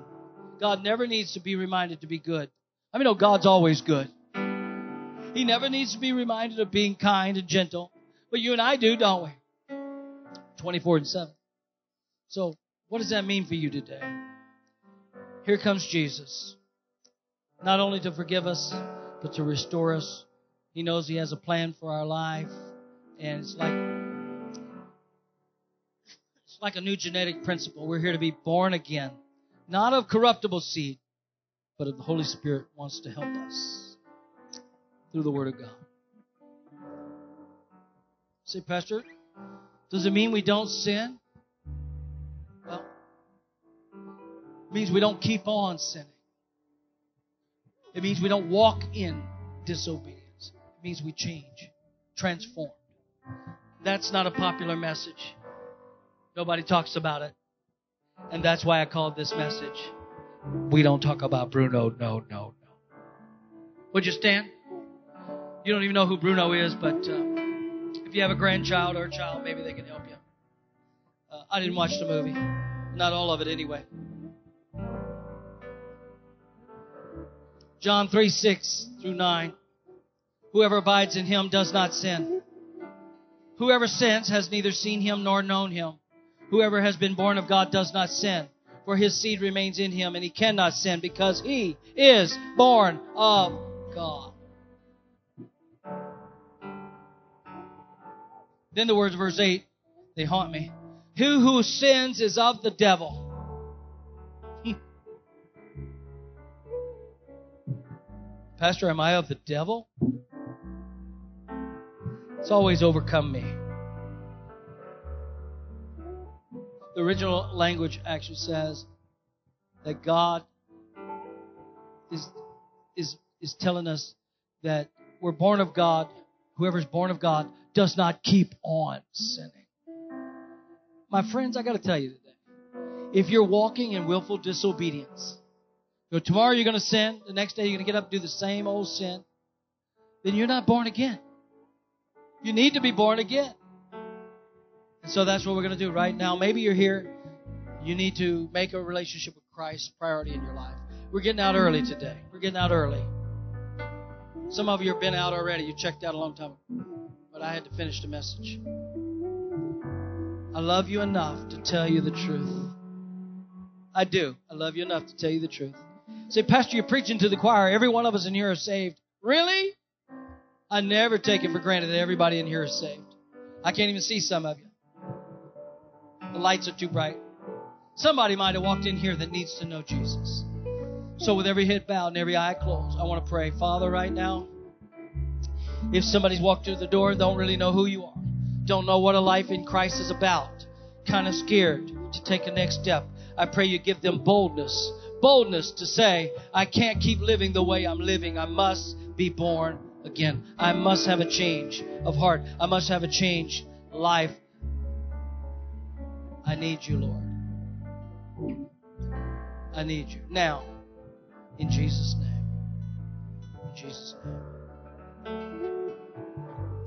God never needs to be reminded to be good. I mean, no, God's always good. He never needs to be reminded of being kind and gentle. But you and I do, don't we? 24/7. So what does that mean for you today? Here comes Jesus. Not only to forgive us, but to restore us. He knows he has a plan for our life. And it's like a new genetic principle. We're here to be born again. Not of corruptible seed, but of the Holy Spirit wants to help us. Through the Word of God. Say, Pastor, does it mean we don't sin? Well, it means we don't keep on sinning. It means we don't walk in disobedience. It means we change, transform. That's not a popular message. Nobody talks about it. And that's why I called this message, We Don't Talk About Bruno, no, no, no. Would you stand? You don't even know who Bruno is, but if you have a grandchild or a child, maybe they can help you. I didn't watch the movie. Not all of it anyway. John 3:6-9. Whoever abides in him does not sin. Whoever sins has neither seen him nor known him. Whoever has been born of God does not sin, for his seed remains in him, and he cannot sin because he is born of God. Then the words of verse 8, they haunt me. Who sins is of the devil. Pastor, am I of the devil? It's always overcome me. The original language actually says that God is telling us that we're born of God. Whoever's born of God does not keep on sinning. My friends, I got to tell you today, if you're walking in willful disobedience, so tomorrow you're going to sin, the next day you're going to get up and do the same old sin, then you're not born again. You need to be born again. And so that's what we're going to do right now. Maybe you're here. You need to make a relationship with Christ a priority in your life. We're getting out early today. We're getting out early. Some of you have been out already. You checked out a long time ago. But I had to finish the message. I love you enough to tell you the truth. I do. I love you enough to tell you the truth. Say, Pastor, you're preaching to the choir. Every one of us in here are saved. Really? I never take it for granted that everybody in here is saved. I can't even see some of you. The lights are too bright. Somebody might have walked in here that needs to know Jesus. So with every head bowed and every eye closed, I want to pray. Father, right now, if somebody's walked through the door and don't really know who you are, don't know what a life in Christ is about, kind of scared to take a next step, I pray you give them boldness. Boldness to say, I can't keep living the way I'm living. I must be born again. I must have a change of heart. I must have a change of life. I need you, Lord. I need you. Now, in Jesus' name. In Jesus' name.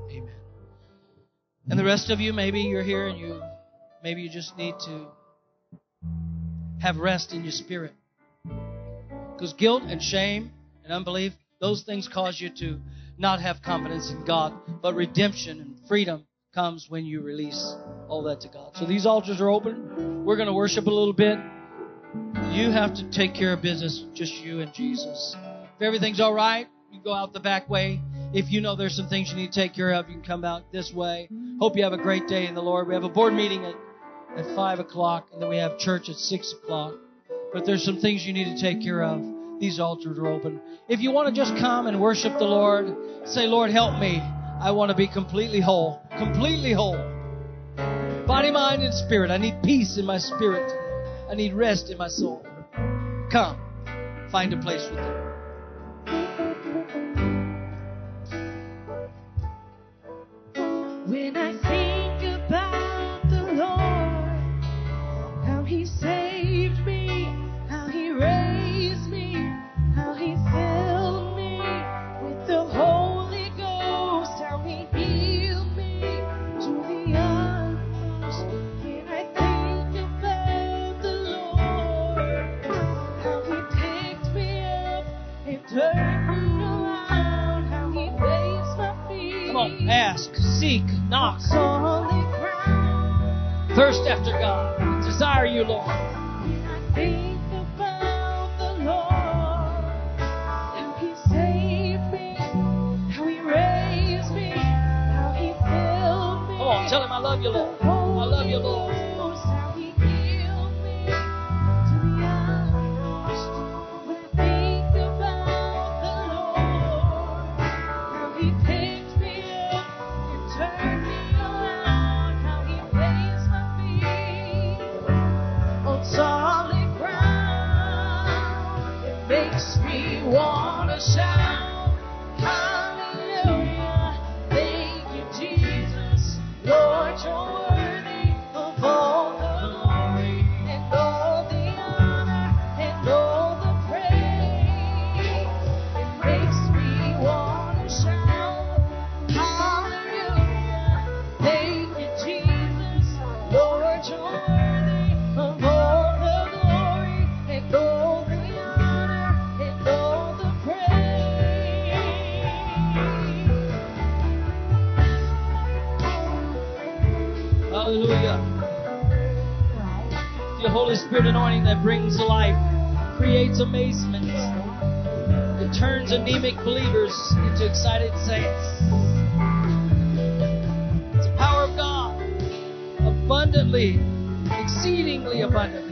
Amen. And the rest of you, maybe you're here and maybe you just need to have rest in your spirit. Because guilt and shame and unbelief, those things cause you to not have confidence in God. But redemption and freedom comes when you release all that to God. So these altars are open. We're going to worship a little bit. You have to take care of business, just you and Jesus. If everything's all right, you can go out the back way. If you know there's some things you need to take care of, you can come out this way. Hope you have a great day in the Lord. We have a board meeting at 5 o'clock, and then we have church at 6 o'clock. But there's some things you need to take care of. These altars are open. If you want to just come and worship the Lord, say, Lord, help me. I want to be completely whole. Completely whole. Body, mind, and spirit. I need peace in my spirit. I need rest in my soul. Come. Find a place with them. When I think about the Lord, how He saved me, ask, seek, knock, thirst after God, desire you, Lord. When I think about the Lord, how He saved me, how He raised me, how He filled me. Come on, tell Him I love you, Lord. I love you, Lord. Anointing that brings life, creates amazement. It turns anemic believers into excited saints. It's the power of God, abundantly, exceedingly abundantly.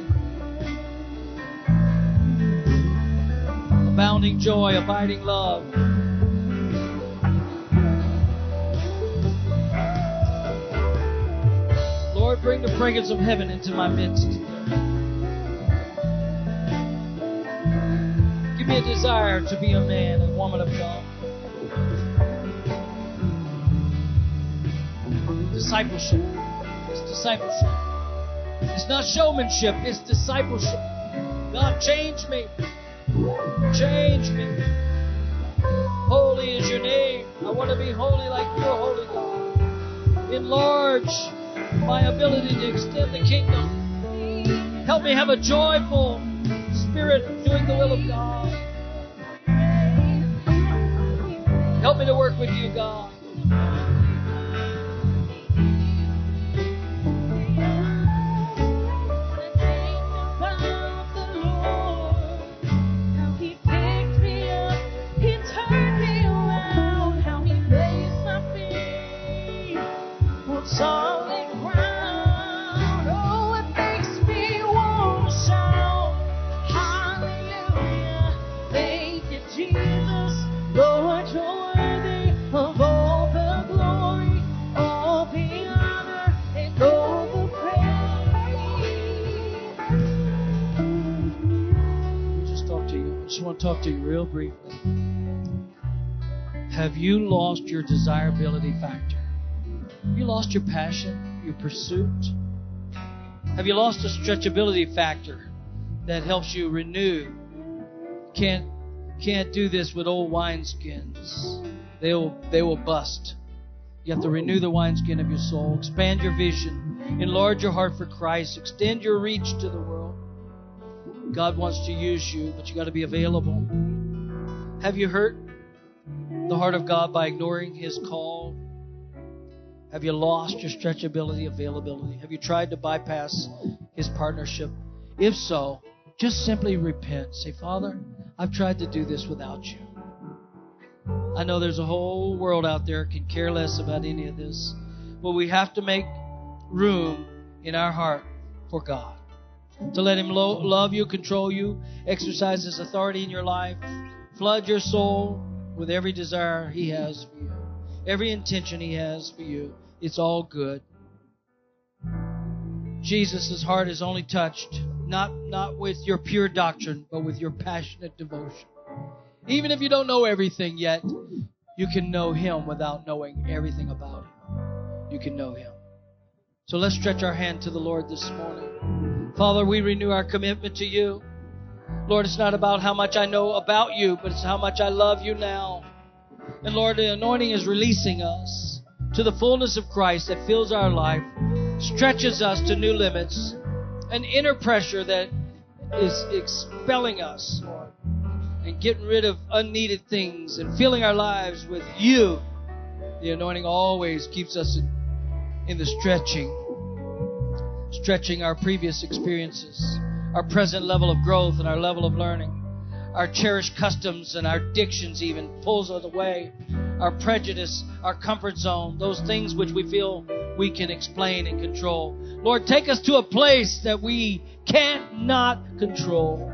abounding joy, abiding love. Lord, bring the fragrance of heaven into my midst. Give me a desire to be a man and woman of God. Discipleship. It's discipleship. It's not showmanship. It's discipleship. God, change me. Change me. Holy is your name. I want to be holy like you are holy, God. Enlarge my ability to extend the kingdom. Help me have a joyful spirit doing the will of God. Help me to work with you, God. Talk to you real briefly. Have you lost your desirability factor? Have you lost your passion, your pursuit? Have you lost the stretchability factor that helps you renew? Can't do this with old wineskins. They will bust. You have to renew the wineskin of your soul. Expand your vision. Enlarge your heart for Christ. Extend your reach to the world. God wants to use you, but you got to be available. Have you hurt the heart of God by ignoring His call? Have you lost your stretchability, availability? Have you tried to bypass His partnership? If so, just simply repent. Say, Father, I've tried to do this without you. I know there's a whole world out there that can care less about any of this, but we have to make room in our heart for God. To let Him love you, control you, exercise His authority in your life, flood your soul with every desire He has for you, every intention He has for you. It's all good. Jesus' heart is only touched, not with your pure doctrine, but with your passionate devotion. Even if you don't know everything yet, you can know Him without knowing everything about Him. You can know Him. So let's stretch our hand to the Lord this morning. Father, we renew our commitment to you. Lord, it's not about how much I know about you, but it's how much I love you now. And Lord, the anointing is releasing us to the fullness of Christ that fills our life, stretches us to new limits, an inner pressure that is expelling us, Lord, and getting rid of unneeded things and filling our lives with you. The anointing always keeps us in the stretching our previous experiences, our present level of growth and our level of learning, our cherished customs and our addictions even pulls us away, our prejudice, our comfort zone, those things which we feel we can explain and control. Lord, take us to a place that we cannot control.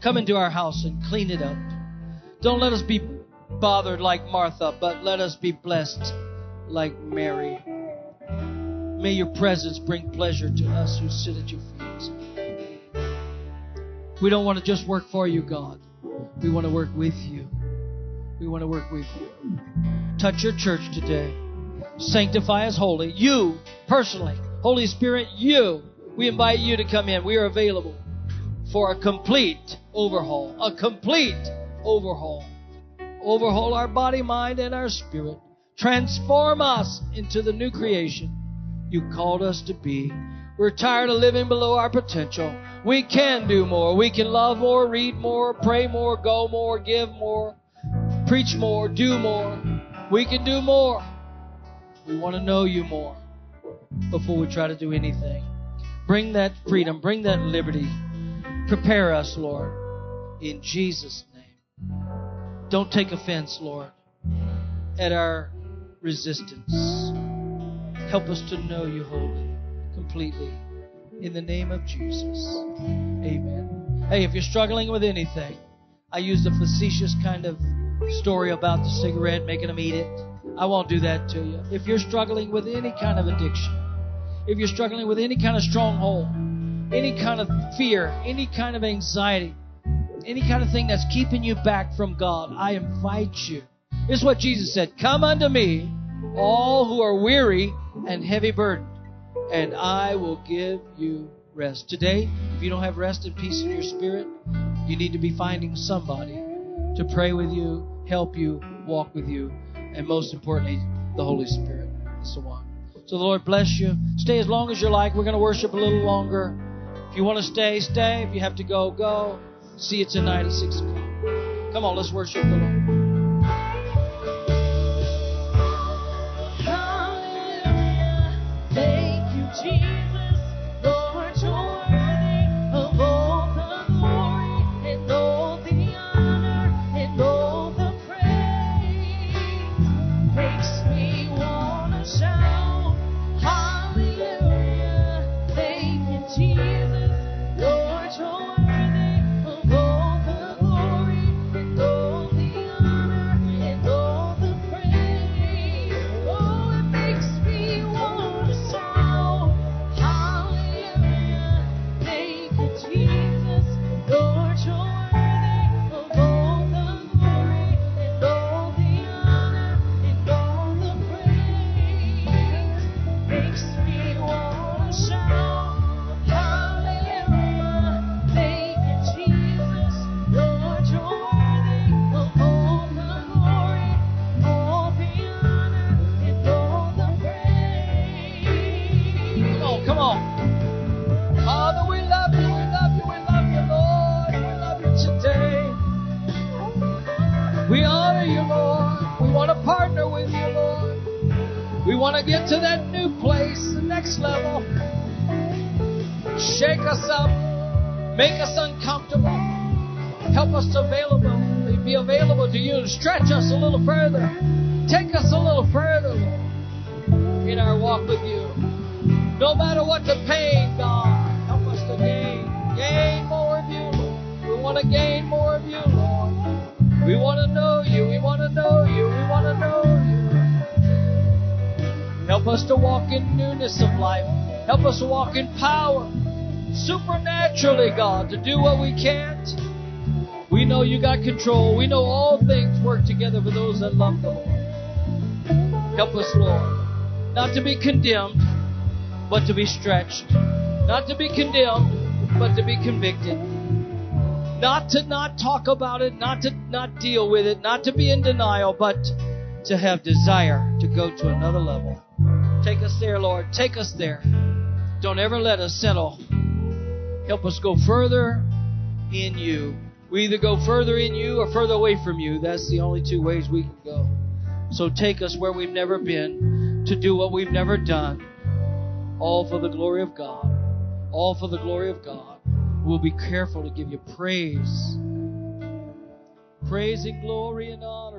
Come into our house and clean it up. Don't let us be bothered like Martha, but let us be blessed like Mary. May your presence bring pleasure to us who sit at your feet. We don't want to just work for you, God. We want to work with you. We want to work with you. Touch your church today. Sanctify us holy. You, personally. Holy Spirit, you. We invite you to come in. We are available for a complete overhaul. A complete overhaul. Overhaul our body, mind, and our spirit. Transform us into the new creation you called us to be. We're tired of living below our potential. We can do more. We can love more, read more, pray more, go more, give more, preach more, do more. We can do more. We want to know you more before we try to do anything. Bring that freedom. Bring that liberty. Prepare us, Lord, in Jesus' name. Don't take offense, Lord, at our resistance. Help us to know you wholly, completely. In the name of Jesus. Amen. Hey, if you're struggling with anything, I used a facetious kind of story about the cigarette, making them eat it. I won't do that to you. If you're struggling with any kind of addiction, if you're struggling with any kind of stronghold, any kind of fear, any kind of anxiety, any kind of thing that's keeping you back from God, I invite you. This is what Jesus said. Come unto me, all who are weary and heavy burdened, and I will give you rest. Today, if you don't have rest and peace in your spirit, you need to be finding somebody to pray with you, help you, walk with you, and most importantly, the Holy Spirit, and so on. So the Lord bless you. Stay as long as you like. We're going to worship a little longer. If you want to stay, stay. If you have to go, go. See you tonight at 6 o'clock. Come on, let's worship the Lord. Hallelujah. Thank you, Jesus. Lord, you're worthy of all the glory and all the honor and all the praise. Makes me want to shout. Jesus, Lord, you're worthy of all the glory and all the honor and all the praise. Oh, it makes me want to shout, hallelujah. Thank you, Jesus, Lord, you're worthy of all the glory and all the honor and all the praise. Makes me want to shout. We want to get to that new place, the next level. Shake us up. Make us uncomfortable. Help us to be available to you. Stretch us a little further. Take us a little further, Lord, in our walk with you. No matter what the pain, God, help us to gain. Gain more of you, Lord. We want to gain more of you, Lord. We want to know you. We want to know you. We want to know you. Help us to walk in newness of life. Help us to walk in power. Supernaturally, God, to do what we can't. We know you got control. We know all things work together for those that love the Lord. Help us, Lord, not to be condemned, but to be stretched. Not to be condemned, but to be convicted. Not to not talk about it, not to not deal with it, not to be in denial, but to have desire to go to another level. Take us there, Lord. Take us there. Don't ever let us settle. Help us go further in you. We either go further in you or further away from you. That's the only two ways we can go. So take us where we've never been, to do what we've never done. All for the glory of God. All for the glory of God. We'll be careful to give you praise. Praise and glory and honor.